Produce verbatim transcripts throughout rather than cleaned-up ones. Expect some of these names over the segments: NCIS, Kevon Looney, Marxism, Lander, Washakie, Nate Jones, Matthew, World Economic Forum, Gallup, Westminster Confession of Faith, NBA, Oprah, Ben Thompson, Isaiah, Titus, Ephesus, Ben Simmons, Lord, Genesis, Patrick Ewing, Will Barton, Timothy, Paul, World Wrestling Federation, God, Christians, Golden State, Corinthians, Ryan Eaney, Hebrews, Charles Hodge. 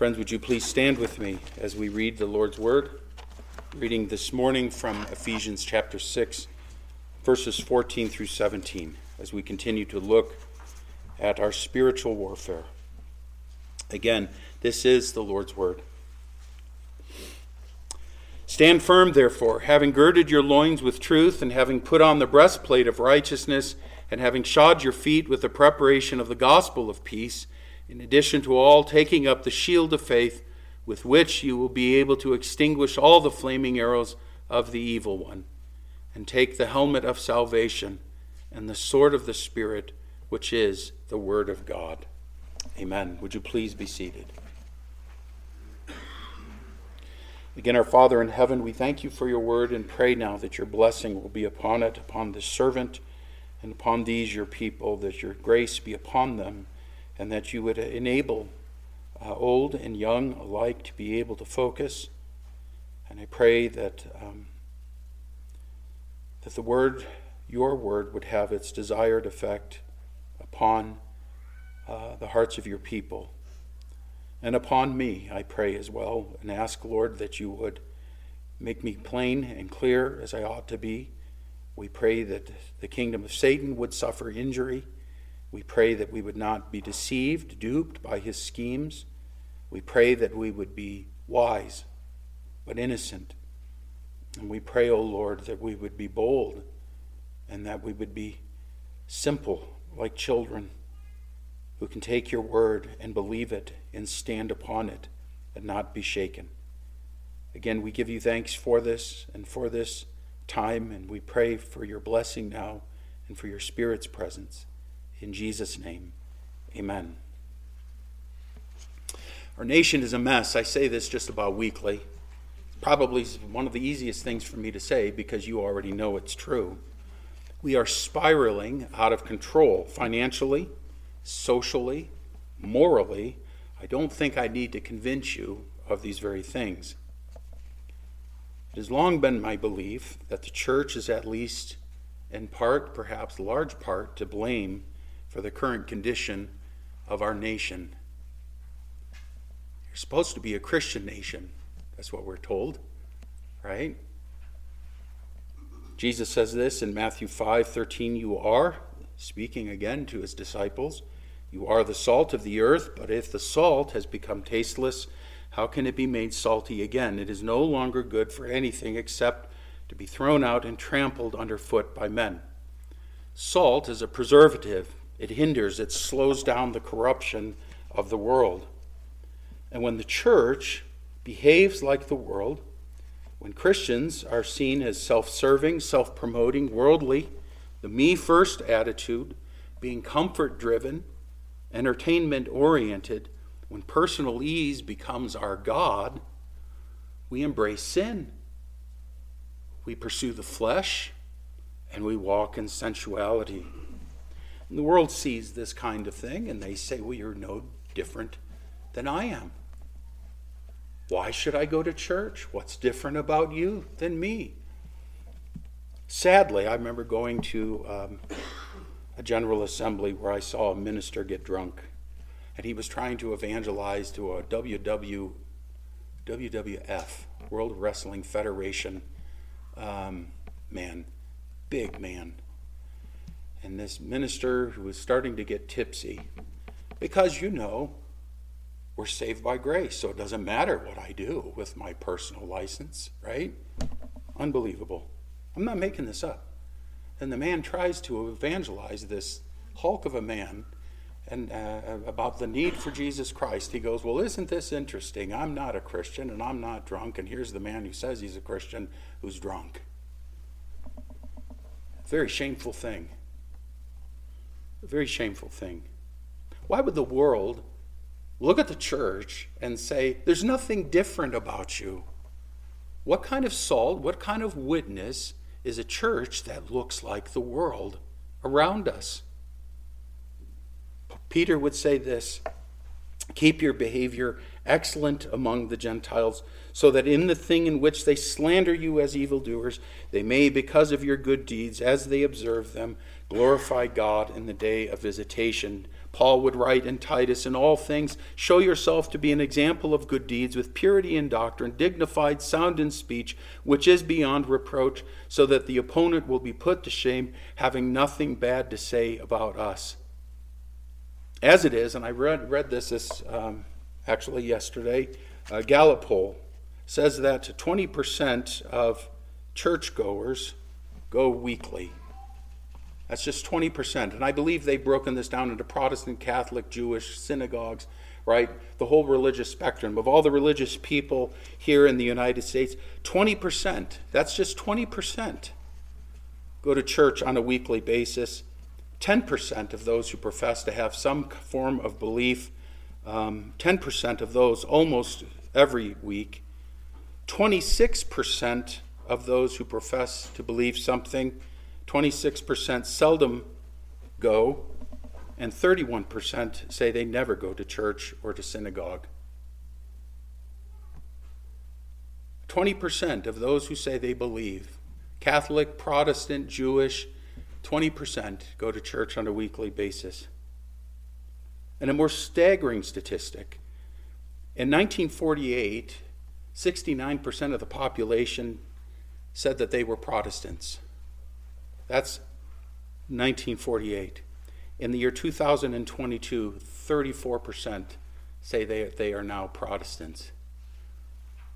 Friends, would you please stand with me as we read the Lord's Word? Reading this morning from Ephesians chapter six, verses fourteen through seventeen, as we continue to look at our spiritual warfare. Again, this is the Lord's Word. Stand firm, therefore, having girded your loins with truth, and having put on the breastplate of righteousness, and having shod your feet with the preparation of the gospel of peace, in addition to all, taking up the shield of faith, with which you will be able to extinguish all the flaming arrows of the evil one, and take the helmet of salvation and the sword of the Spirit, which is the Word of God. Amen. Would you please be seated? Again, our Father in heaven, we thank you for your word and pray now that your blessing will be upon it, upon this servant, and upon these your people, that your grace be upon them, and that you would enable uh, old and young alike to be able to focus. And I pray that um, that the word, your word, would have its desired effect upon uh, the hearts of your people. And upon me, I pray as well, and ask, Lord, that you would make me plain and clear as I ought to be. We pray that the kingdom of Satan would suffer injury. We pray that we would not be deceived, duped by his schemes. We pray that we would be wise, but innocent. And we pray, O Lord, that we would be bold and that we would be simple like children who can take your word and believe it and stand upon it and not be shaken. Again, we give you thanks for this and for this time, and we pray for your blessing now and for your Spirit's presence. In Jesus' name, amen. Our nation is a mess. I say this just about weekly. It's probably one of the easiest things for me to say because you already know it's true. We are spiraling out of control financially, socially, morally. I don't think I need to convince you of these very things. It has long been my belief that the church is at least in part, perhaps large part, to blame for the current condition of our nation. You're supposed to be a Christian nation. That's what we're told, right? Jesus says this in Matthew five thirteen, you are, speaking again to his disciples, you are the salt of the earth, but if the salt has become tasteless, how can it be made salty again? It is no longer good for anything except to be thrown out and trampled underfoot by men. Salt is a preservative. It hinders, it slows down the corruption of the world. And when the church behaves like the world, when Christians are seen as self-serving, self-promoting, worldly, the me-first attitude, being comfort-driven, entertainment-oriented, when personal ease becomes our God, we embrace sin. We pursue the flesh, and we walk in sensuality. And the world sees this kind of thing, and they say, well, you're no different than I am. Why should I go to church? What's different about you than me? Sadly, I remember going to um, a general assembly where I saw a minister get drunk, and he was trying to evangelize to a W W F, World Wrestling Federation, um, man, big man. And this minister who was starting to get tipsy, because, you know, we're saved by grace, so it doesn't matter what I do with my personal license, right? Unbelievable. I'm not making this up. And the man tries to evangelize this hulk of a man and uh, about the need for Jesus Christ. He goes, well, isn't this interesting? I'm not a Christian, and I'm not drunk, and here's the man who says he's a Christian who's drunk. Very shameful thing. A very shameful thing. Why would the world look at the church and say, there's nothing different about you? What kind of salt, what kind of witness is a church that looks like the world around us? Peter would say this, keep your behavior excellent among the Gentiles, so that in the thing in which they slander you as evildoers, they may, because of your good deeds, as they observe them, glorify God in the day of visitation. Paul would write in Titus, in all things, show yourself to be an example of good deeds with purity in doctrine, dignified, sound in speech, which is beyond reproach, so that the opponent will be put to shame, having nothing bad to say about us. As it is, and I read, read this, this um, actually yesterday, a Gallup poll says that twenty percent of churchgoers go weekly. That's just twenty percent. And I believe they've broken this down into Protestant, Catholic, Jewish, synagogues, right? The whole religious spectrum. Of all the religious people here in the United States, twenty percent, that's just twenty percent, go to church on a weekly basis. ten percent of those who profess to have some form of belief, um, ten percent of those almost every week, twenty-six percent of those who profess to believe something, twenty-six percent seldom go, and thirty-one percent say they never go to church or to synagogue. twenty percent of those who say they believe, Catholic, Protestant, Jewish, twenty percent go to church on a weekly basis. And a more staggering statistic, in nineteen forty-eight, sixty-nine percent of the population said that they were Protestants. That's nineteen forty-eight. In the year two thousand twenty-two, thirty-four percent say they, they are now Protestants.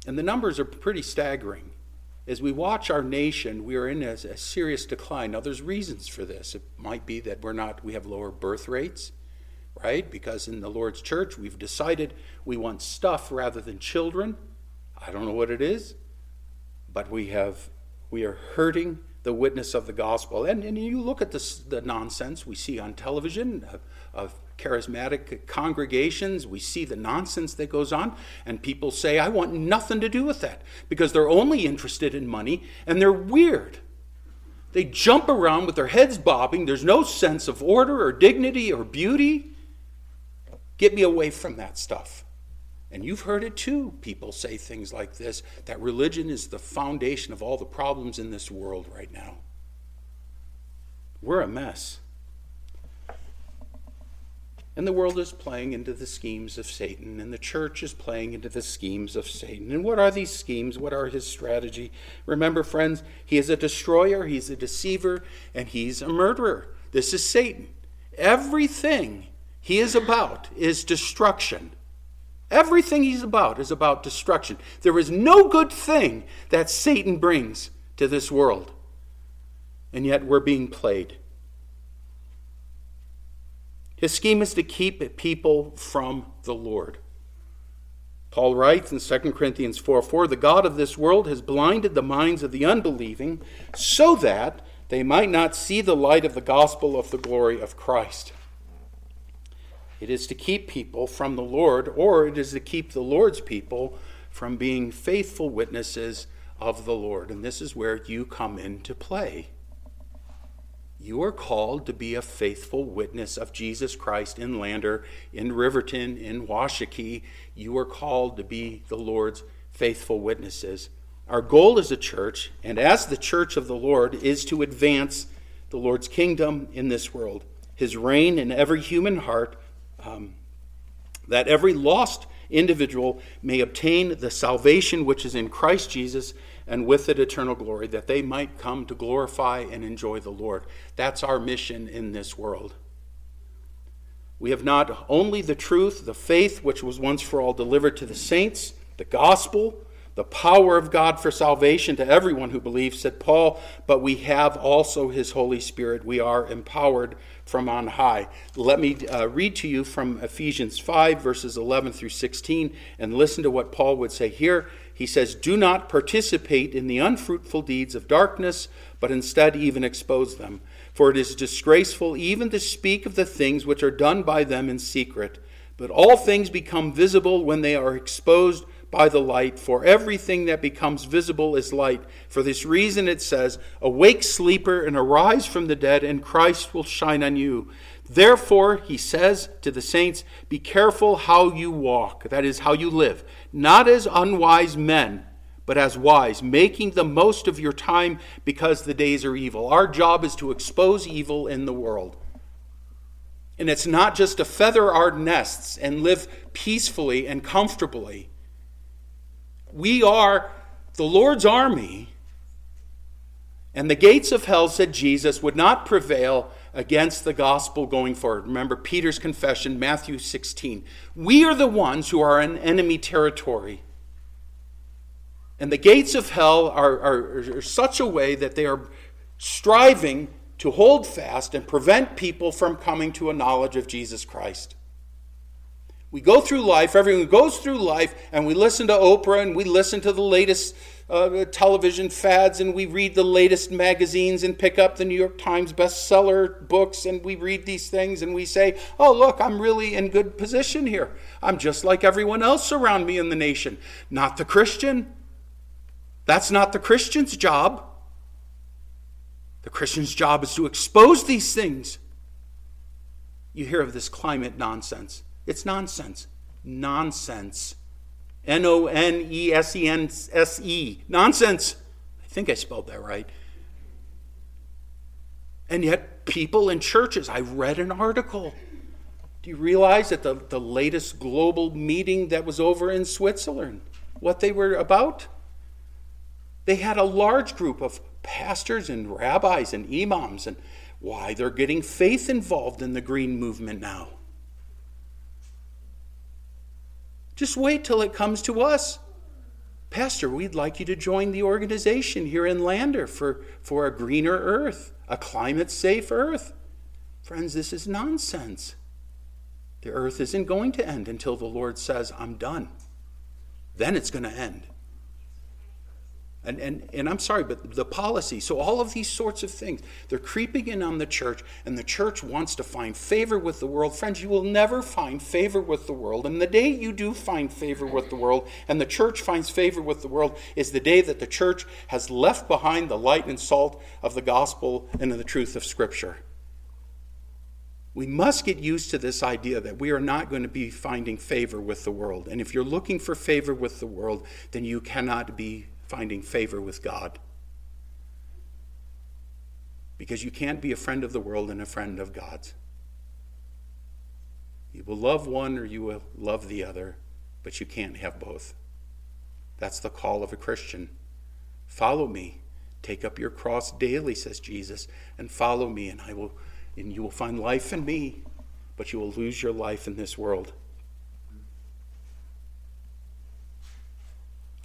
And the numbers are pretty staggering. As we watch our nation, we are in a, a serious decline. Now, there's reasons for this. It might be that we're not, we have lower birth rates, right? Because in the Lord's church, we've decided we want stuff rather than children. I don't know what it is, but we have, we are hurting the witness of the gospel. And, and you look at this, the nonsense we see on television of, of charismatic congregations. We see the nonsense that goes on, and people say, I want nothing to do with that, because they're only interested in money, and they're weird. They jump around with their heads bobbing. There's no sense of order or dignity or beauty. Get me away from that stuff. And you've heard it too. People say things like this, that religion is the foundation of all the problems in this world right now. We're a mess. And the world is playing into the schemes of Satan, and the church is playing into the schemes of Satan. And what are these schemes? What are his strategy? Remember, friends, he is a destroyer, he's a deceiver, and he's a murderer. This is Satan. Everything he is about is destruction. Everything he's about is about destruction. There is no good thing that Satan brings to this world. And yet we're being played. His scheme is to keep people from the Lord. Paul writes in Second Corinthians four four, the God of this world has blinded the minds of the unbelieving so that they might not see the light of the gospel of the glory of Christ. It is to keep people from the Lord, or it is to keep the Lord's people from being faithful witnesses of the Lord. And this is where you come into play. You are called to be a faithful witness of Jesus Christ in Lander, in Riverton, in Washakie. You are called to be the Lord's faithful witnesses. Our goal as a church, and as the church of the Lord, is to advance the Lord's kingdom in this world, his reign in every human heart, Um, that every lost individual may obtain the salvation which is in Christ Jesus, and with it eternal glory, that they might come to glorify and enjoy the Lord. That's our mission in this world. We have not only the truth, the faith which was once for all delivered to the saints, the gospel, the power of God for salvation to everyone who believes, said Paul, but we have also his Holy Spirit. We are empowered from on high. Let me uh, read to you from Ephesians five, verses eleven through sixteen, and listen to what Paul would say here. He says, do not participate in the unfruitful deeds of darkness, but instead even expose them. For it is disgraceful even to speak of the things which are done by them in secret. But all things become visible when they are exposed by the light, for everything that becomes visible is light. For this reason it says, awake, sleeper, and arise from the dead, and Christ will shine on you. Therefore, he says to the saints, be careful how you walk, that is, how you live, not as unwise men, but as wise, making the most of your time, because the days are evil. Our job is to expose evil in the world. And it's not just to feather our nests and live peacefully and comfortably. We are the Lord's army, and the gates of hell, said Jesus, would not prevail against the gospel going forward. Remember Peter's confession, Matthew sixteen. We are the ones who are in enemy territory. And the gates of hell are, are, are such a way that they are striving to hold fast and prevent people from coming to a knowledge of Jesus Christ. We go through life, everyone goes through life, and we listen to Oprah, and we listen to the latest uh, television fads, and we read the latest magazines, and pick up the New York Times bestseller books, and we read these things, and we say, oh, look, I'm really in good position here. I'm just like everyone else around me in the nation. Not the Christian. That's not the Christian's job. The Christian's job is to expose these things. You hear of this climate nonsense. It's nonsense. Nonsense. N O N E S E N S E. Nonsense. I think I spelled that right. And yet people in churches, I read an article. Do you realize that the, the latest global meeting that was over in Switzerland, what they were about? They had a large group of pastors and rabbis and imams, and why they're getting faith involved in the green movement now. Just wait till it comes to us. Pastor, we'd like you to join the organization here in Lander for, for a greener earth, a climate-safe earth. Friends, this is nonsense. The earth isn't going to end until the Lord says, I'm done. Then it's going to end. And, and and I'm sorry, but the policy, so all of these sorts of things, they're creeping in on the church, and the church wants to find favor with the world. Friends, you will never find favor with the world. And the day you do find favor with the world, and the church finds favor with the world, is the day that the church has left behind the light and salt of the gospel and of the truth of Scripture. We must get used to this idea that we are not going to be finding favor with the world. And if you're looking for favor with the world, then you cannot be finding favor with God. Because you can't be a friend of the world and a friend of God's. You will love one or you will love the other, but you can't have both. That's the call of a Christian. Follow me. Take up your cross daily, says Jesus, and follow me, and I will, and you will find life in me, but you will lose your life in this world.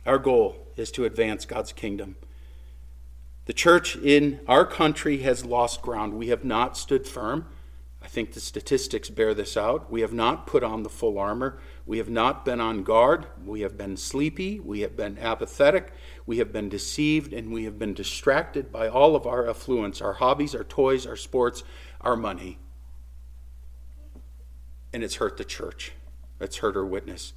Our goal is to advance God's kingdom. The church in our country has lost ground. We have not stood firm. I think the statistics bear this out. We have not put on the full armor. We have not been on guard. We have been sleepy. We have been apathetic. We have been deceived, and we have been distracted by all of our affluence, our hobbies, our toys, our sports, our money. And it's hurt the church. It's hurt our witness.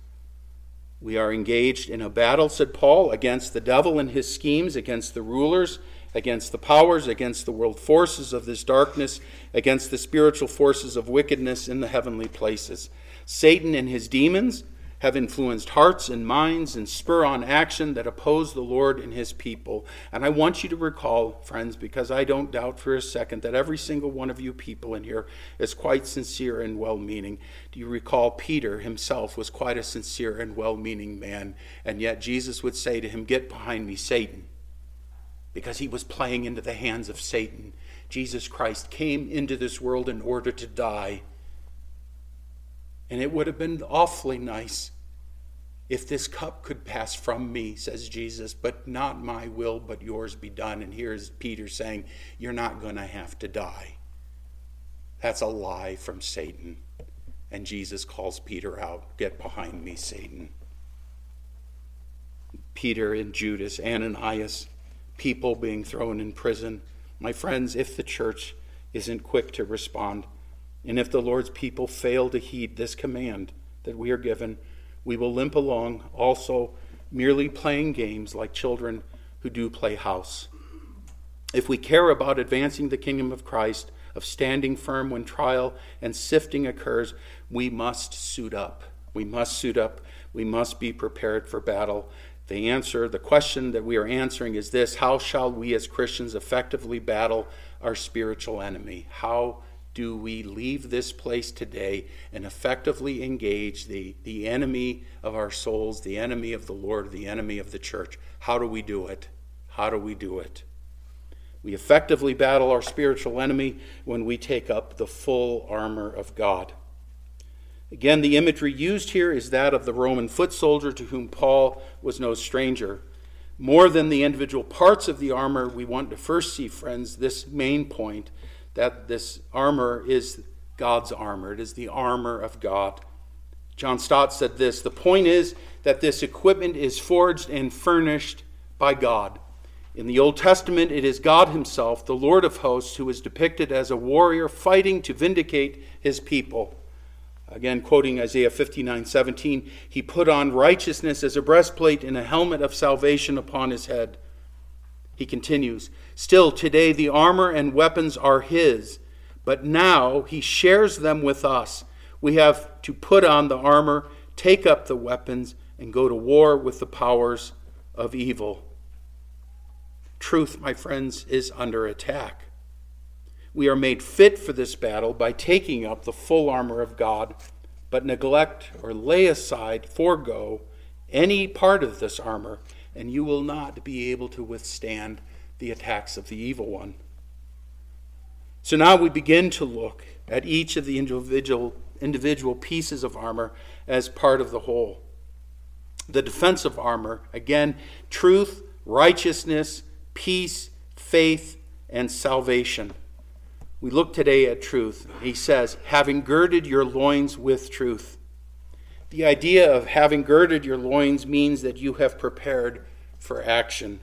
We are engaged in a battle, said Paul, against the devil and his schemes, against the rulers, against the powers, against the world forces of this darkness, against the spiritual forces of wickedness in the heavenly places. Satan and his demons have influenced hearts and minds and spur on action that oppose the Lord and his people. And I want you to recall, friends, because I don't doubt for a second that every single one of you people in here is quite sincere and well-meaning. Do you recall Peter himself was quite a sincere and well-meaning man, and yet Jesus would say to him, get behind me, Satan, because he was playing into the hands of Satan. Jesus Christ came into this world in order to die. And it would have been awfully nice if this cup could pass from me, says Jesus, but not my will, but yours be done. And here's Peter saying, you're not going to have to die. That's a lie from Satan. And Jesus calls Peter out, get behind me, Satan. Peter and Judas, Ananias, people being thrown in prison. My friends, if the church isn't quick to respond, and if the Lord's people fail to heed this command that we are given, we will limp along also merely playing games like children who do play house. If we care about advancing the kingdom of Christ, of standing firm when trial and sifting occurs, we must suit up. We must suit up. We must be prepared for battle. The answer, the question that we are answering is this: how shall we as Christians effectively battle our spiritual enemy? How do we leave this place today and effectively engage the, the enemy of our souls, the enemy of the Lord, the enemy of the church? How do we do it? How do we do it? We effectively battle our spiritual enemy when we take up the full armor of God. Again, the imagery used here is that of the Roman foot soldier, to whom Paul was no stranger. More than the individual parts of the armor, we want to first see, friends, this main point, that this armor is God's armor. It is the armor of God. John Stott said this: the point is that this equipment is forged and furnished by God. In the Old Testament, it is God himself, the Lord of hosts, who is depicted as a warrior fighting to vindicate his people. Again, quoting Isaiah fifty-nine seventeen, he put on righteousness as a breastplate and a helmet of salvation upon his head. He continues, still today the armor and weapons are his, but now he shares them with us. We have to put on the armor, take up the weapons, and go to war with the powers of evil. Truth, my friends, is under attack. We are made fit for this battle by taking up the full armor of God, but neglect or lay aside, forego any part of this armor, and you will not be able to withstand the attacks of the evil one. So now we begin to look at each of the individual, individual pieces of armor as part of the whole. The defensive armor, again, truth, righteousness, peace, faith, and salvation. We look today at truth. He says, having girded your loins with truth. The idea of having girded your loins means that you have prepared for action.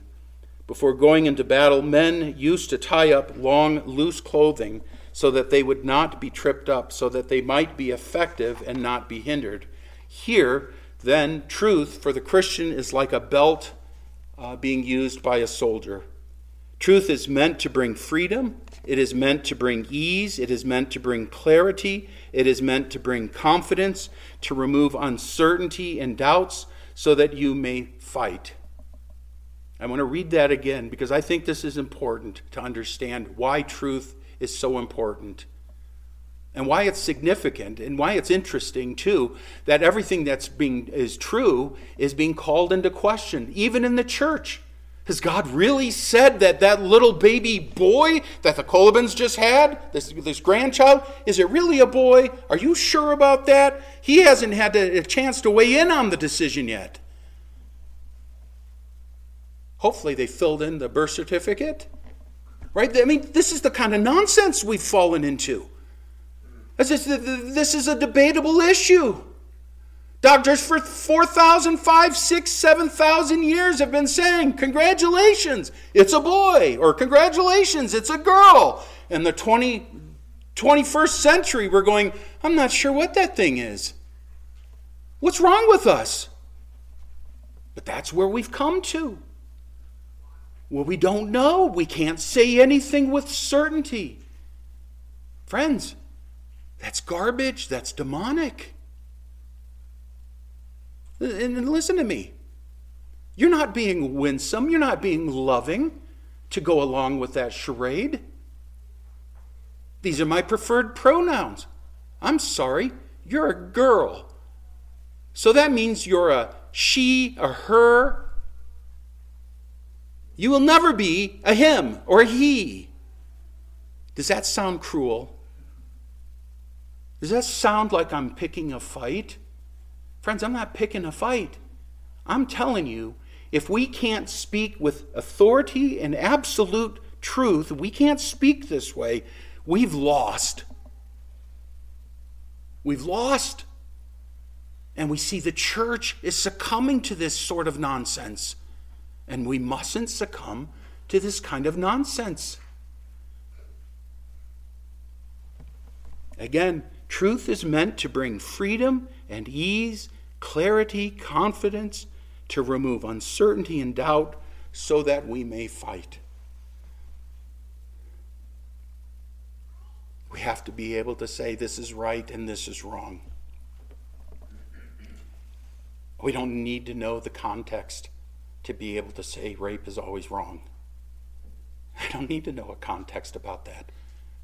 Before going into battle, men used to tie up long, loose clothing so that they would not be tripped up, so that they might be effective and not be hindered. Here, then, truth for the Christian is like a belt uh, being used by a soldier. Truth is meant to bring freedom. It is meant to bring ease. It is meant to bring clarity. It is meant to bring confidence, to remove uncertainty and doubts so that you may fight. I want to read that again because I think this is important to understand why truth is so important and why it's significant and why it's interesting too, that everything that's being is true is being called into question, even in the church. Has God really said that that little baby boy that the Colibans just had, this, this grandchild, is it really a boy? Are you sure about that? He hasn't had a chance to weigh in on the decision yet. Hopefully they filled in the birth certificate. Right? I mean, this is the kind of nonsense we've fallen into. This is a debatable issue. Doctors for four thousand, five, six, seven thousand years have been saying, congratulations, it's a boy, or congratulations, it's a girl. In the twentieth, twenty-first century, we're going, I'm not sure what that thing is. What's wrong with us? But that's where we've come to. Well, we don't know. We can't say anything with certainty. Friends, that's garbage. That's demonic. And listen to me. You're not being winsome. You're not being loving to go along with that charade. These are my preferred pronouns. I'm sorry. You're a girl. So that means you're a she, a her. You will never be a him or a he. Does that sound cruel? Does that sound like I'm picking a fight? Friends, I'm not picking a fight. I'm telling you, if we can't speak with authority and absolute truth, we can't speak this way, we've lost. We've lost. And we see the church is succumbing to this sort of nonsense. And we mustn't succumb to this kind of nonsense. Again, truth is meant to bring freedom and ease, clarity, confidence, to remove uncertainty and doubt so that we may fight. We have to be able to say this is right and this is wrong. We don't need to know the context to be able to say rape is always wrong. I don't need to know a context about that.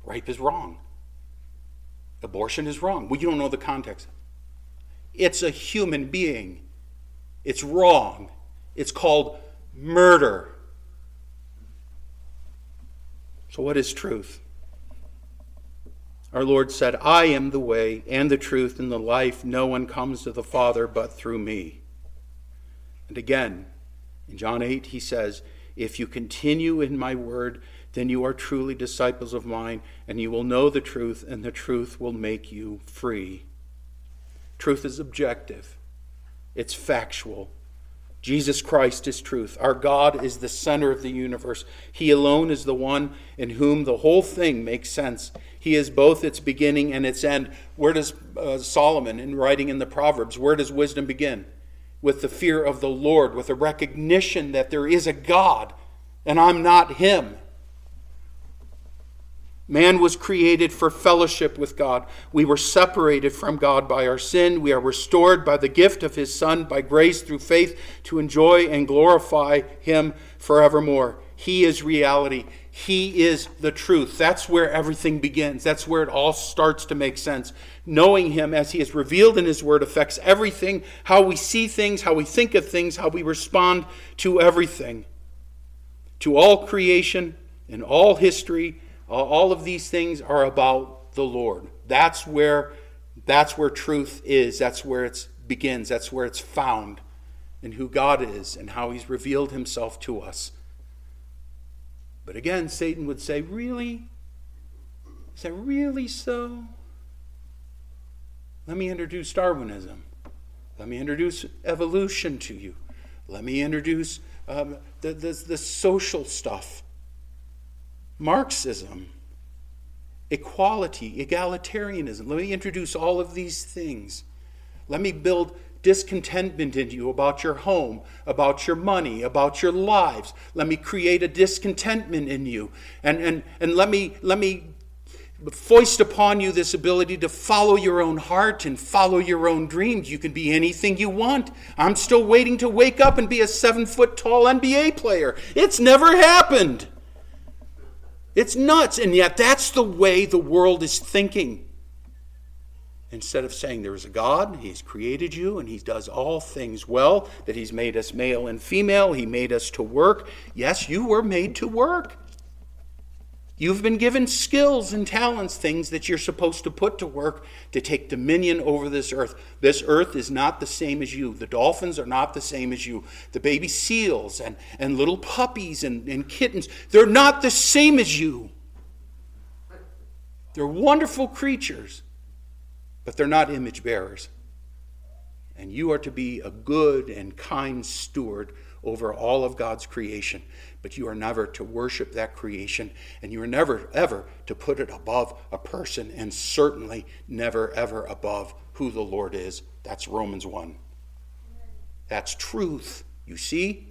Rape is wrong. Abortion is wrong. Well, you don't know the context. It's a human being. It's wrong. It's called murder. So what is truth? Our Lord said, I am the way and the truth and the life. No one comes to the Father but through me. And again, in John eight, he says, if you continue in my word, then you are truly disciples of mine, and you will know the truth, and the truth will make you free. Truth is objective. It's factual. Jesus Christ is truth. Our God is the center of the universe. He alone is the one in whom the whole thing makes sense. He is both its beginning and its end. Where does uh, Solomon, in writing in the Proverbs, where does wisdom begin? With the fear of the Lord, with a recognition that there is a God and I'm not him. Man was created for fellowship with God. We were separated from God by our sin. We are restored by the gift of his Son, by grace through faith, to enjoy and glorify him forevermore. He is reality. He is the truth. That's where everything begins. That's where it all starts to make sense. Knowing him as he is revealed in his word affects everything, how we see things, how we think of things, how we respond to everything. To all creation and all history, all of these things are about the Lord. That's where, that's where truth is. That's where it begins. That's where it's found in who God is and how he's revealed himself to us. But again, Satan would say, really? Is that really so? Let me introduce Darwinism. Let me introduce evolution to you. Let me introduce um, the, the, the social stuff. Marxism, equality, egalitarianism. Let me introduce all of these things. Let me build discontentment in you about your home, about your money, about your lives. Let me create a discontentment in you. And, and, and let me, let me foist upon you this ability to follow your own heart and follow your own dreams. You can be anything you want. I'm still waiting to wake up and be a seven-foot-tall N B A player. It's never happened. It's nuts, and yet that's the way the world is thinking. Instead of saying there is a God, he's created you, and he does all things well, that he's made us male and female, he made us to work. Yes, you were made to work. You've been given skills and talents, things that you're supposed to put to work to take dominion over this earth. This earth is not the same as you. The dolphins are not the same as you. The baby seals and, and little puppies and, and kittens, they're not the same as you. They're wonderful creatures, but they're not image bearers. And you are to be a good and kind steward over all of God's creation, but you are never to worship that creation, and you are never, ever to put it above a person, and certainly never, ever above who the Lord is. That's Romans one. That's truth, you see?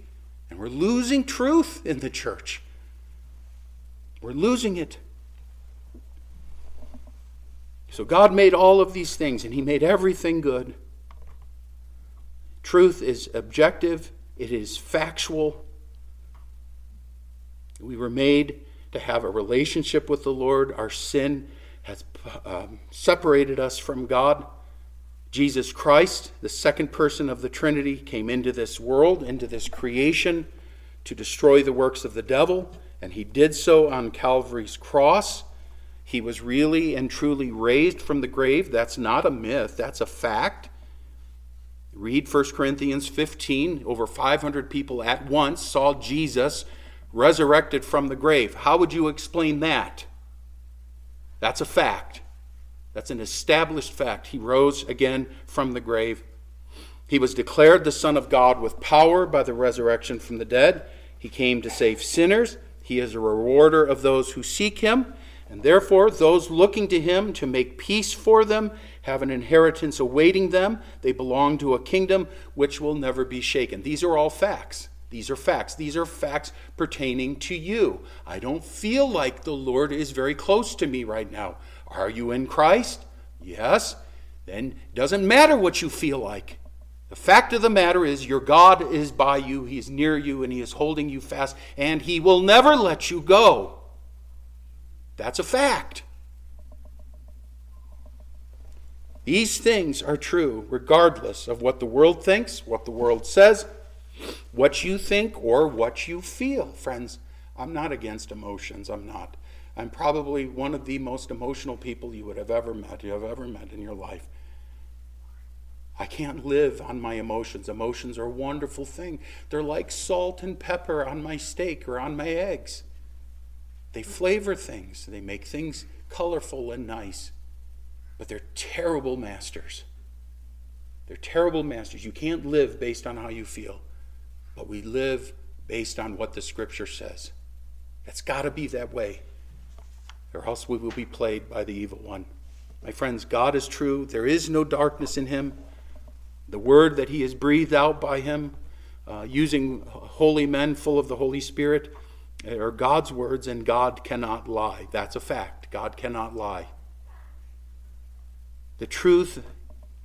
And we're losing truth in the church. We're losing it. So God made all of these things, and he made everything good. Truth is objective. It is factual. We were made to have a relationship with the Lord. Our sin has um, separated us from God. Jesus Christ, the second person of the Trinity, came into this world, into this creation, to destroy the works of the devil, and he did so on Calvary's cross. He was really and truly raised from the grave. That's not a myth. That's a fact. Read First Corinthians fifteen. Over five hundred people at once saw Jesus resurrected from the grave. How would you explain that? That's a fact. That's an established fact. He rose again from the grave. He was declared the Son of God with power by the resurrection from the dead. He came to save sinners. He is a rewarder of those who seek him. And therefore, those looking to him to make peace for them have an inheritance awaiting them. They belong to a kingdom which will never be shaken. These are all facts. These are facts. These are facts pertaining to you. I don't feel like the Lord is very close to me right now. Are you in Christ? Yes. Then it doesn't matter what you feel like. The fact of the matter is your God is by you. He is near you, and he is holding you fast, and he will never let you go. That's a fact. These things are true regardless of what the world thinks, what the world says, what you think, or what you feel. Friends, I'm not against emotions. I'm not. I'm probably one of the most emotional people you would have ever met, you have ever met in your life. I can't live on my emotions. Emotions are a wonderful thing. They're like salt and pepper on my steak or on my eggs. They flavor things. They make things colorful and nice. But they're terrible masters. They're terrible masters. You can't live based on how you feel. But we live based on what the Scripture says. It's got to be that way, or else we will be played by the evil one. My friends, God is true. There is no darkness in him. The word that he has breathed out by him, uh, using holy men full of the Holy Spirit, are God's words, and God cannot lie. That's a fact. God cannot lie. The truth,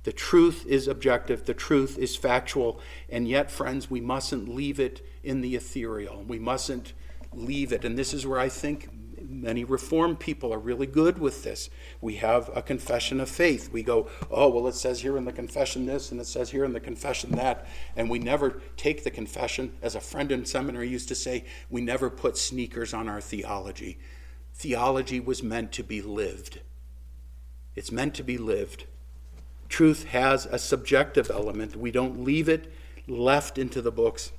the truth is objective. The truth is factual. And yet, friends, we mustn't leave it in the ethereal. We mustn't leave it. And this is where I think many Reformed people are really good with this. We have a confession of faith. We go, oh, well, it says here in the confession this, and it says here in the confession that. And we never take the confession. As a friend in seminary used to say, we never put sneakers on our theology. Theology was meant to be lived. It's meant to be lived. Truth has a subjective element. We don't leave it left into the books.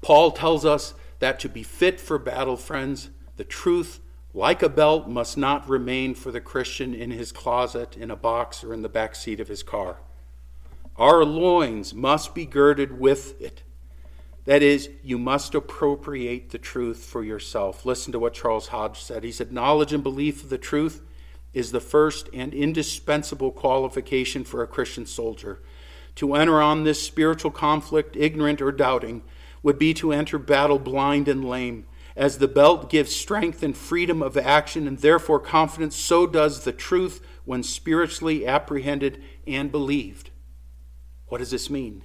Paul tells us that to be fit for battle, friends, the truth, like a belt, must not remain for the Christian in his closet, in a box, or in the back seat of his car. Our loins must be girded with it. That is, you must appropriate the truth for yourself. Listen to what Charles Hodge said. He said, knowledge and belief of the truth is the first and indispensable qualification for a Christian soldier. To enter on this spiritual conflict, ignorant or doubting, would be to enter battle blind and lame. As the belt gives strength and freedom of action and therefore confidence, so does the truth when spiritually apprehended and believed. What does this mean?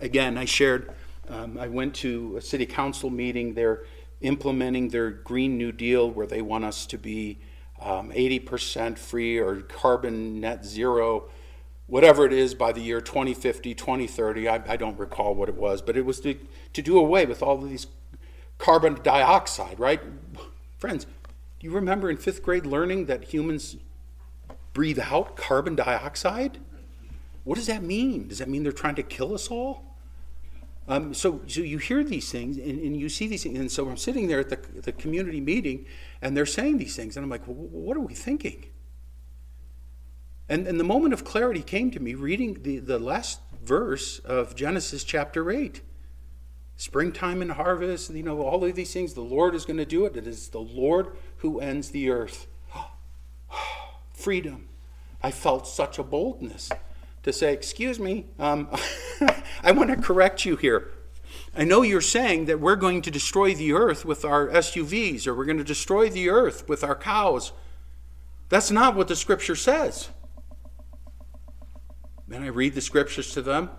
Again, I shared, um, I went to a city council meeting. They're implementing their Green New Deal, where they want us to be um, eighty percent free or carbon net zero, whatever it is, by the year twenty fifty, twenty thirty. I, I don't recall what it was, but it was to, to do away with all of these carbon dioxide, right? Friends, do you remember in fifth grade learning that humans breathe out carbon dioxide? What does that mean? Does that mean they're trying to kill us all? Um, so, so you hear these things, and, and you see these things, and so I'm sitting there at the, the community meeting, and they're saying these things, and I'm like, well, what are we thinking? And, and the moment of clarity came to me reading the, the last verse of Genesis chapter eight. Springtime and harvest, you know, all of these things, the Lord is going to do it. It is the Lord who ends the earth. Freedom. I felt such a boldness to say, excuse me, um, I want to correct you here. I know you're saying that we're going to destroy the earth with our S U Vs, or we're going to destroy the earth with our cows. That's not what the Scripture says. Then I read the Scriptures to them,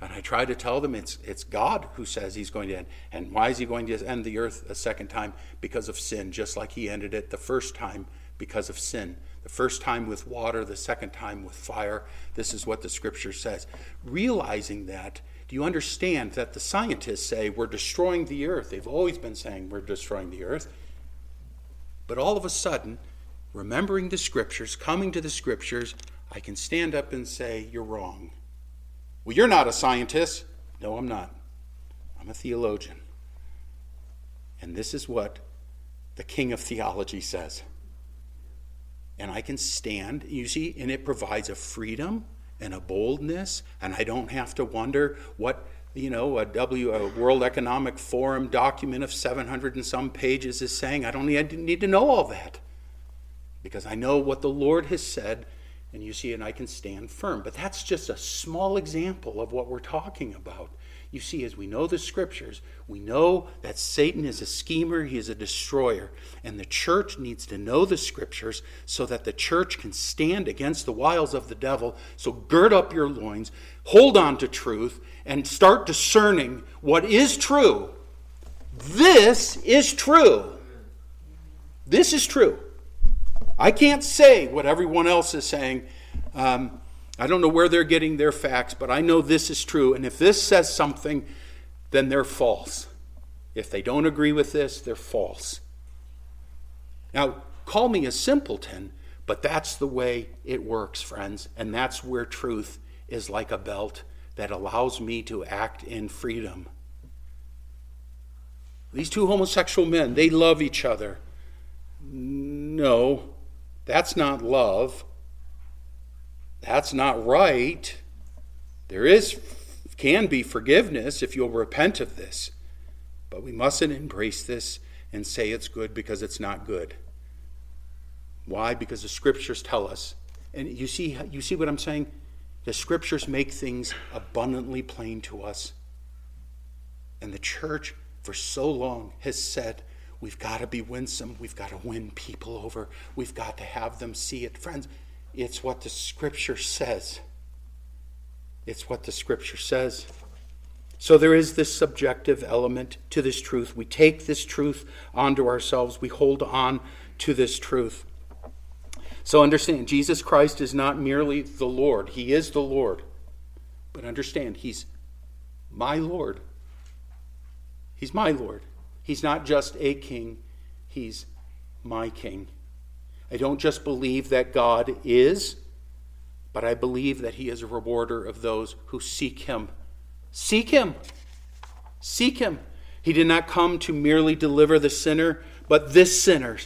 and I try to tell them it's it's God who says he's going to end. And why is he going to end the earth a second time? Because of sin, just like he ended it the first time because of sin. The first time with water, the second time with fire. This is what the Scripture says. Realizing that, do you understand that the scientists say we're destroying the earth? They've always been saying we're destroying the earth. But all of a sudden, remembering the Scriptures, coming to the Scriptures, I can stand up and say, you're wrong. Well, you're not a scientist. No, I'm not. I'm a theologian. And this is what the king of theology says. And I can stand, you see, and it provides a freedom and a boldness, and I don't have to wonder what, you know, a, w, a World Economic Forum document of seven hundred and some pages is saying. I don't need, I didn't need to know all that, because I know what the Lord has said. And you see, and I can stand firm. But that's just a small example of what we're talking about. You see, as we know the Scriptures, we know that Satan is a schemer, he is a destroyer. And the church needs to know the Scriptures so that the church can stand against the wiles of the devil. So gird up your loins, hold on to truth, and start discerning what is true. This is true. This is true. I can't say what everyone else is saying. Um, I don't know where they're getting their facts, but I know this is true. And if this says something, then they're false. If they don't agree with this, they're false. Now, call me a simpleton, but that's the way it works, friends. And that's where truth is like a belt that allows me to act in freedom. These two homosexual men, they love each other. No, that's not love. That's not right. There is, can be forgiveness if you'll repent of this. But we mustn't embrace this and say it's good because it's not good. Why? Because the scriptures tell us. And you see, you see what I'm saying? The scriptures make things abundantly plain to us. And the church for so long has said, we've got to be winsome. We've got to win people over. We've got to have them see it. Friends, it's what the scripture says. It's what the scripture says. So there is this subjective element to this truth. We take this truth onto ourselves. We hold on to this truth. So understand, Jesus Christ is not merely the Lord. He is the Lord. But understand, he's my Lord. He's my Lord. He's not just a king. He's my king. I don't just believe that God is, but I believe that he is a rewarder of those who seek him. Seek him. Seek him. He did not come to merely deliver the sinner, but this sinner.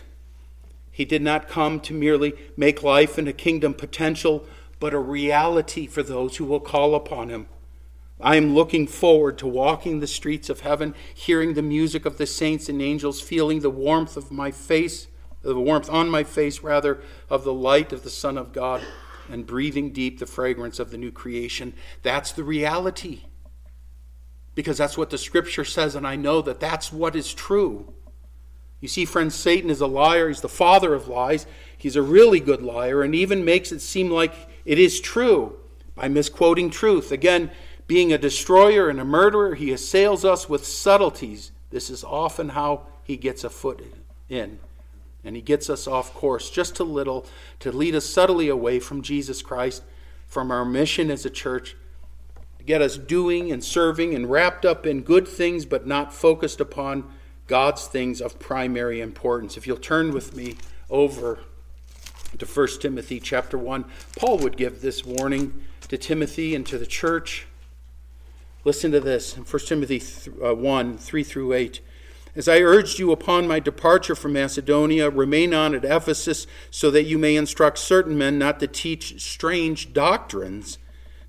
He did not come to merely make life and a kingdom potential, but a reality for those who will call upon him. I am looking forward to walking the streets of heaven, hearing the music of the saints and angels, feeling the warmth of my face, the warmth on my face, rather, of the light of the Son of God, and breathing deep the fragrance of the new creation. That's the reality, because that's what the scripture says, and I know that that's what is true. You see, friends, Satan is a liar. He's the father of lies. He's a really good liar, and even makes it seem like it is true by misquoting truth. Again, being a destroyer and a murderer, he assails us with subtleties. This is often how he gets a foot in. And he gets us off course just a little to lead us subtly away from Jesus Christ, from our mission as a church, to get us doing and serving and wrapped up in good things but not focused upon God's things of primary importance. If you'll turn with me over to First Timothy chapter one, Paul would give this warning to Timothy and to the church. Listen to this in First Timothy one, three through eight. As I urged you upon my departure from Macedonia, remain on at Ephesus so that you may instruct certain men not to teach strange doctrines,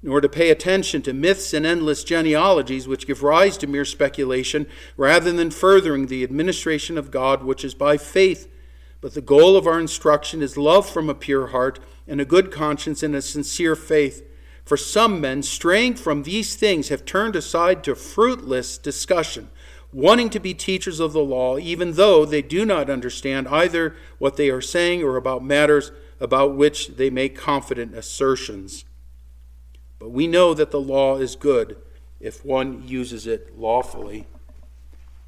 nor to pay attention to myths and endless genealogies which give rise to mere speculation, rather than furthering the administration of God which is by faith. But the goal of our instruction is love from a pure heart and a good conscience and a sincere faith. For some men, straying from these things, have turned aside to fruitless discussion, wanting to be teachers of the law, even though they do not understand either what they are saying or about matters about which they make confident assertions. But we know that the law is good if one uses it lawfully.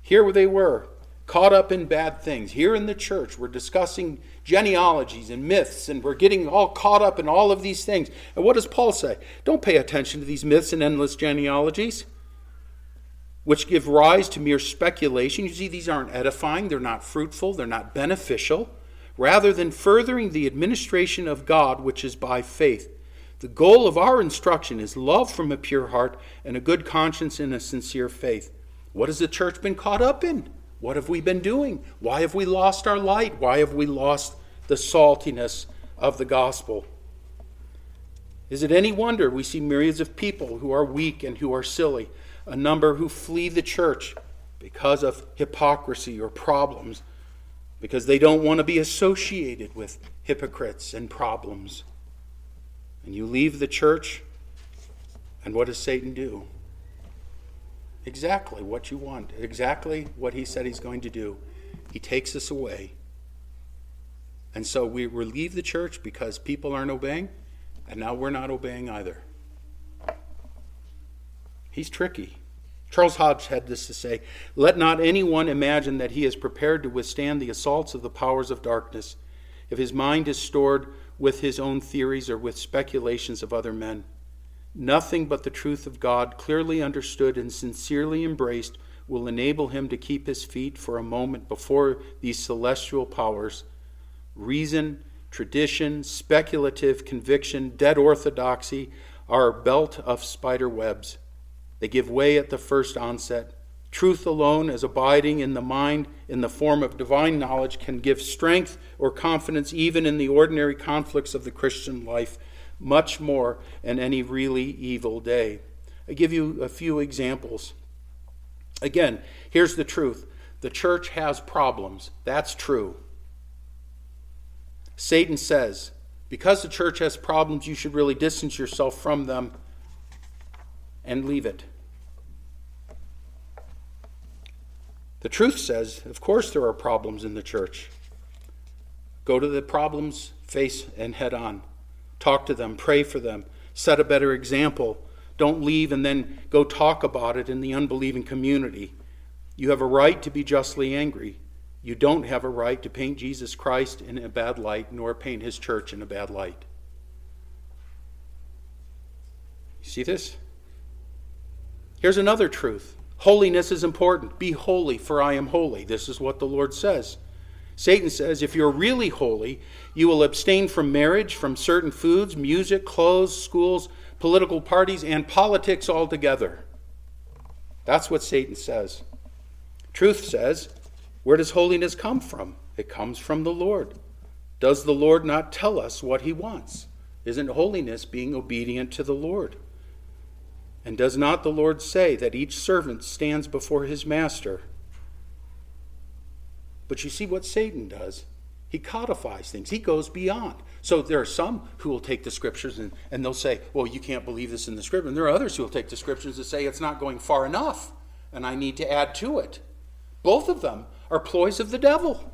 Here they were, caught up in bad things. Here in the church, we're discussing genealogies and myths, and we're getting all caught up in all of these things. And what does Paul say? Don't pay attention to these myths and endless genealogies, which give rise to mere speculation. You see, these aren't edifying. They're not fruitful. They're not beneficial. Rather than furthering the administration of God, which is by faith. The goal of our instruction is love from a pure heart and a good conscience and a sincere faith. What has the church been caught up in? What have we been doing? Why have we lost our light? Why have we lost the saltiness of the gospel? Is it any wonder we see myriads of people who are weak and who are silly, a number who flee the church because of hypocrisy or problems, because they don't want to be associated with hypocrites and problems? And you leave the church, and what does Satan do? Exactly what you want, exactly what he said he's going to do. He takes us away. And so we leave the church because people aren't obeying, and now we're not obeying either. He's tricky. Charles Hodge had this to say: let not anyone imagine that he is prepared to withstand the assaults of the powers of darkness. if his mind is stored with his own theories or with speculations of other men. Nothing but the truth of God, clearly understood and sincerely embraced, will enable him to keep his feet for a moment before these celestial powers. Reason, tradition, speculative conviction, dead orthodoxy are a belt of spider webs. They give way at the first onset. Truth alone, as abiding in the mind in the form of divine knowledge, can give strength or confidence even in the ordinary conflicts of the Christian life, much more in any really evil day. I give you a few examples. Again, here's the truth. The church has problems. That's true. Satan says, because the church has problems, you should really distance yourself from them and leave it. The truth says, of course there are problems in the church. Go to the problems face and head on. Talk to them, pray for them, set a better example. Don't leave and then go talk about it in the unbelieving community. You have a right to be justly angry. You don't have a right to paint Jesus Christ in a bad light, nor paint his church in a bad light. You see this? Here's another truth. Holiness is important. Be holy, for I am holy. This is what the Lord says. Satan says, if you're really holy, you will abstain from marriage, from certain foods, music, clothes, schools, political parties, and politics altogether. That's what Satan says. Truth says, where does holiness come from? It comes from the Lord. Does the Lord not tell us what he wants? Isn't holiness being obedient to the Lord? And does not the Lord say that each servant stands before his master? But you see what Satan does. He codifies things. He goes beyond. So there are some who will take the scriptures and, and they'll say, well, you can't believe this in the scripture. And there are others who will take the scriptures and say, it's not going far enough and I need to add to it. Both of them are ploys of the devil.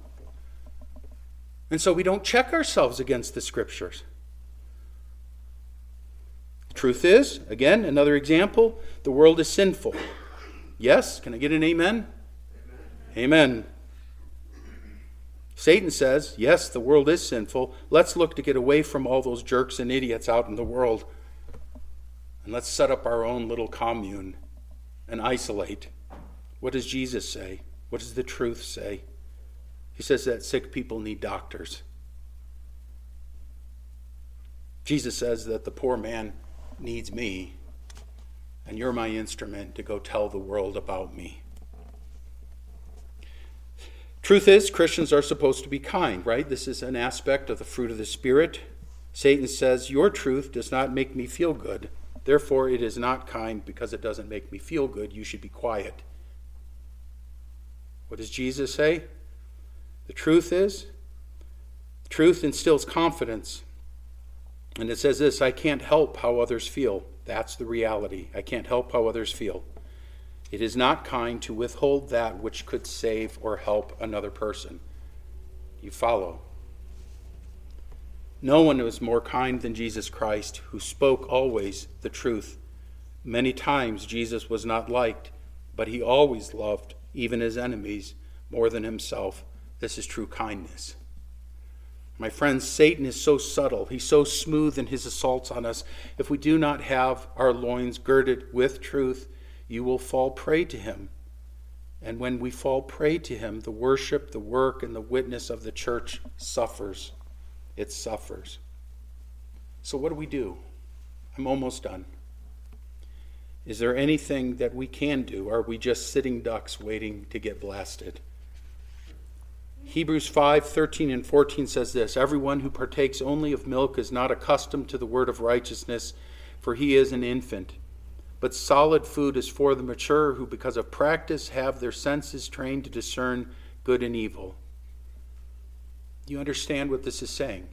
And so we don't check ourselves against the scriptures. Truth is, again, another example, the world is sinful. Yes? Can I get an amen? Amen. Amen. Satan says, yes, the world is sinful. Let's look to get away from all those jerks and idiots out in the world. And let's set up our own little commune and isolate. What does Jesus say? What does the truth say? He says that sick people need doctors. Jesus says that the poor man needs me, and you're my instrument to go tell the world about me. Truth is, Christians are supposed to be kind, right? This is an aspect of the fruit of the Spirit. Satan says, your truth does not make me feel good. Therefore, it is not kind because it doesn't make me feel good. You should be quiet. What does Jesus say? The truth is, truth instills confidence. And it says this, I can't help how others feel. That's the reality. I can't help how others feel. It is not kind to withhold that which could save or help another person. You follow. No one was more kind than Jesus Christ, who spoke always the truth. Many times Jesus was not liked, but he always loved even his enemies more than himself. This is true kindness. My friends, Satan is so subtle. He's so smooth in his assaults on us. If we do not have our loins girded with truth, you will fall prey to him. And when we fall prey to him, the worship, the work, and the witness of the church suffers. It suffers. So what do we do? I'm almost done. Is there anything that we can do? Or are we just sitting ducks waiting to get blasted? Hebrews five thirteen and fourteen says this, everyone who partakes only of milk is not accustomed to the word of righteousness, for he is an infant. But solid food is for the mature, who because of practice have their senses trained to discern good and evil. You understand what this is saying?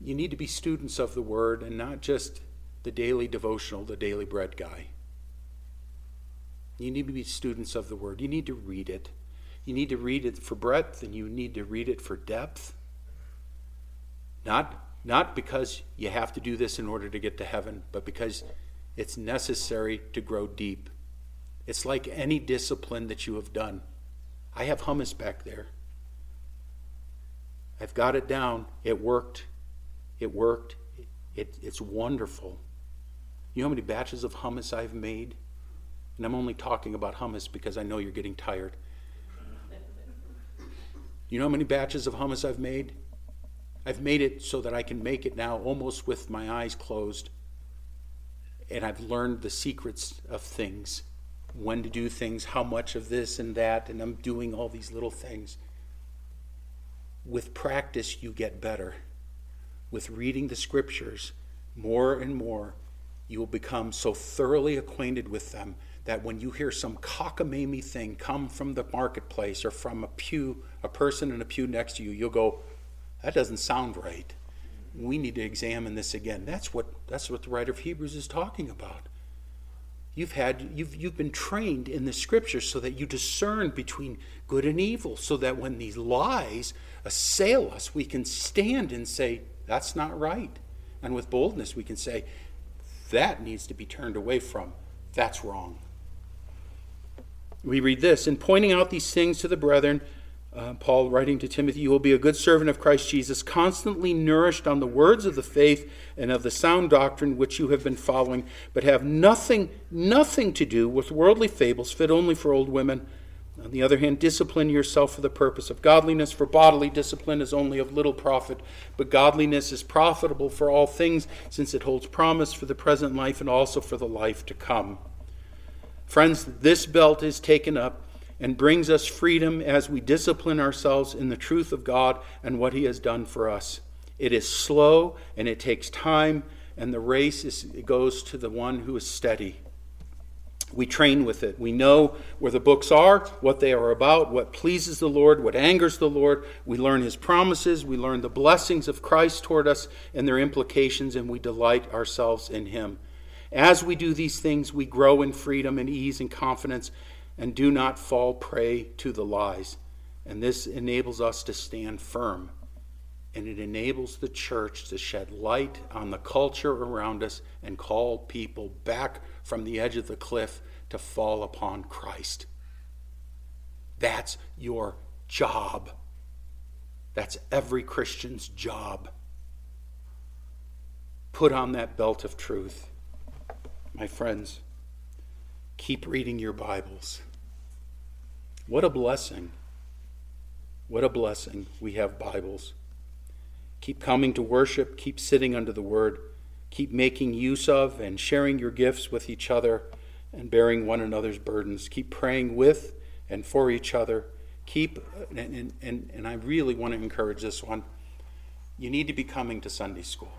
You need to be students of the word and not just the daily devotional, the daily bread guy. You need to be students of the word. You need to read it. You need to read it for breadth, and you need to read it for depth. Not, not because you have to do this in order to get to heaven, but because it's necessary to grow deep. It's like any discipline that you have done. I have hummus back there. I've got it down. It worked. It worked. It, it's wonderful. You know how many batches of hummus I've made? And I'm only talking about hummus because I know you're getting tired. You know how many batches of hummus I've made? I've made it so that I can make it now almost with my eyes closed. And I've learned the secrets of things, when to do things, how much of this and that, and I'm doing all these little things. With practice, you get better. With reading the scriptures more and more, you will become so thoroughly acquainted with them that when you hear some cockamamie thing come from the marketplace or from a pew, a person in a pew next to you, you'll go, that doesn't sound right. We need to examine this again. That's what that's what the writer of Hebrews is talking about. You've had you've you've been trained in the scriptures so that you discern between good and evil, so that when these lies assail us, we can stand and say, that's not right. And with boldness we can say, that needs to be turned away from. That's wrong. We read this, in pointing out these things to the brethren, Uh, Paul writing to Timothy, you will be a good servant of Christ Jesus, constantly nourished on the words of the faith and of the sound doctrine which you have been following, but have nothing, nothing to do with worldly fables fit only for old women. On the other hand, discipline yourself for the purpose of godliness, for bodily discipline is only of little profit, but godliness is profitable for all things, since it holds promise for the present life and also for the life to come. Friends, this belt is taken up and brings us freedom as we discipline ourselves in the truth of God and what he has done for us. It is slow and it takes time, and the race is, it goes to the one who is steady. We train with it. We know where the books are, what they are about, what pleases the Lord, what angers the Lord. We learn his promises. We learn the blessings of Christ toward us and their implications, and we delight ourselves in him. As we do these things, we grow in freedom and ease and confidence, and do not fall prey to the lies. And this enables us to stand firm. And it enables the church to shed light on the culture around us and call people back from the edge of the cliff to fall upon Christ. That's your job. That's every Christian's job. Put on that belt of truth. My friends, keep reading your Bibles. What a blessing. What a blessing we have Bibles. Keep coming to worship. Keep sitting under the Word. Keep making use of and sharing your gifts with each other and bearing one another's burdens. Keep praying with and for each other. Keep, and, and, and, and I really want to encourage this one. You need to be coming to Sunday school.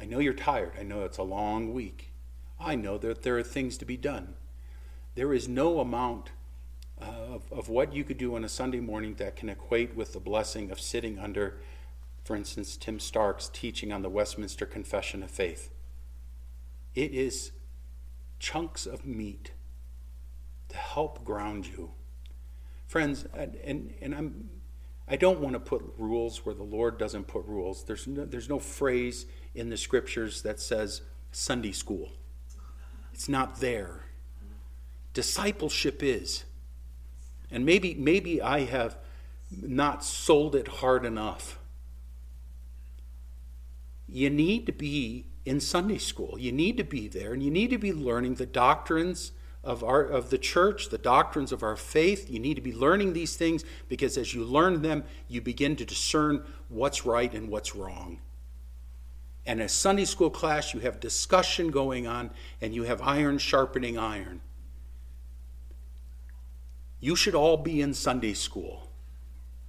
I know you're tired. I know it's a long week. I know that there are things to be done. There is no amount uh, of, of what you could do on a Sunday morning that can equate with the blessing of sitting under, for instance, Tim Stark's teaching on the Westminster Confession of Faith. It is chunks of meat to help ground you. Friends, and, and, and I'm, I don't want to put rules where the Lord doesn't put rules. There's no, there's no phrase in the scriptures that says Sunday school. It's not there. Discipleship is. And maybe maybe I have not sold it hard enough. You need to be in Sunday school. You need to be there, and you need to be learning the doctrines of our of the church, the doctrines of our faith. You need to be learning these things, because as you learn them, you begin to discern what's right and what's wrong. And a Sunday school class, you have discussion going on, and you have iron sharpening iron. You should all be in Sunday school.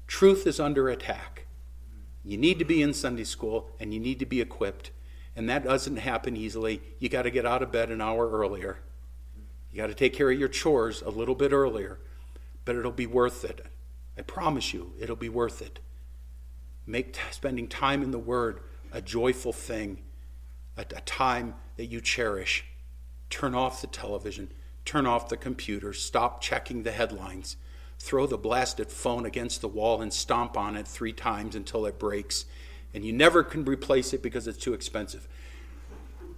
Truth is under attack. You need to be in Sunday school, and you need to be equipped. And that doesn't happen easily. You got to get out of bed an hour earlier. You got to take care of your chores a little bit earlier. But it'll be worth it. I promise you, it'll be worth it. Make t- spending time in the Word a joyful thing, a time that you cherish. Turn off the television. Turn off the computer. Stop checking the headlines. Throw the blasted phone against the wall and stomp on it three times until it breaks. And you never can replace it because it's too expensive.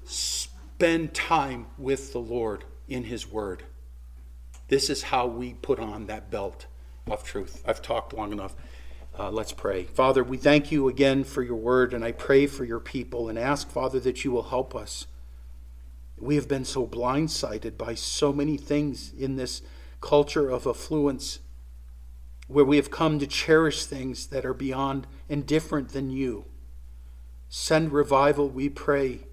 Spend time with the Lord in his Word. This is how we put on that belt of truth. I've talked long enough. Uh, let's pray. Father, we thank you again for your word, and I pray for your people and ask, Father, that you will help us. We have been so blindsided by so many things in this culture of affluence, where we have come to cherish things that are beyond and different than you. Send revival, we pray.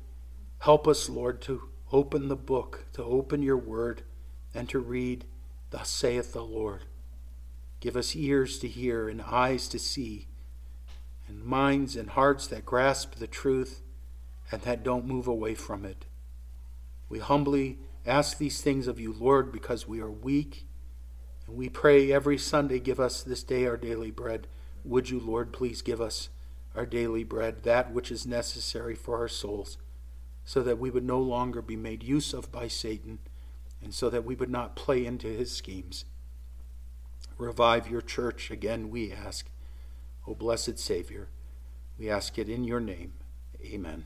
Help us, Lord, to open the book, to open your word, and to read, Thus saith the Lord. Give us ears to hear and eyes to see, and minds and hearts that grasp the truth and that don't move away from it. We humbly ask these things of you, Lord, because we are weak, and we pray every Sunday, give us this day our daily bread. Would you, Lord, please give us our daily bread, that which is necessary for our souls, so that we would no longer be made use of by Satan, and so that we would not play into his schemes. Revive your church again, we ask. O blessed Savior, we ask it in your name. Amen.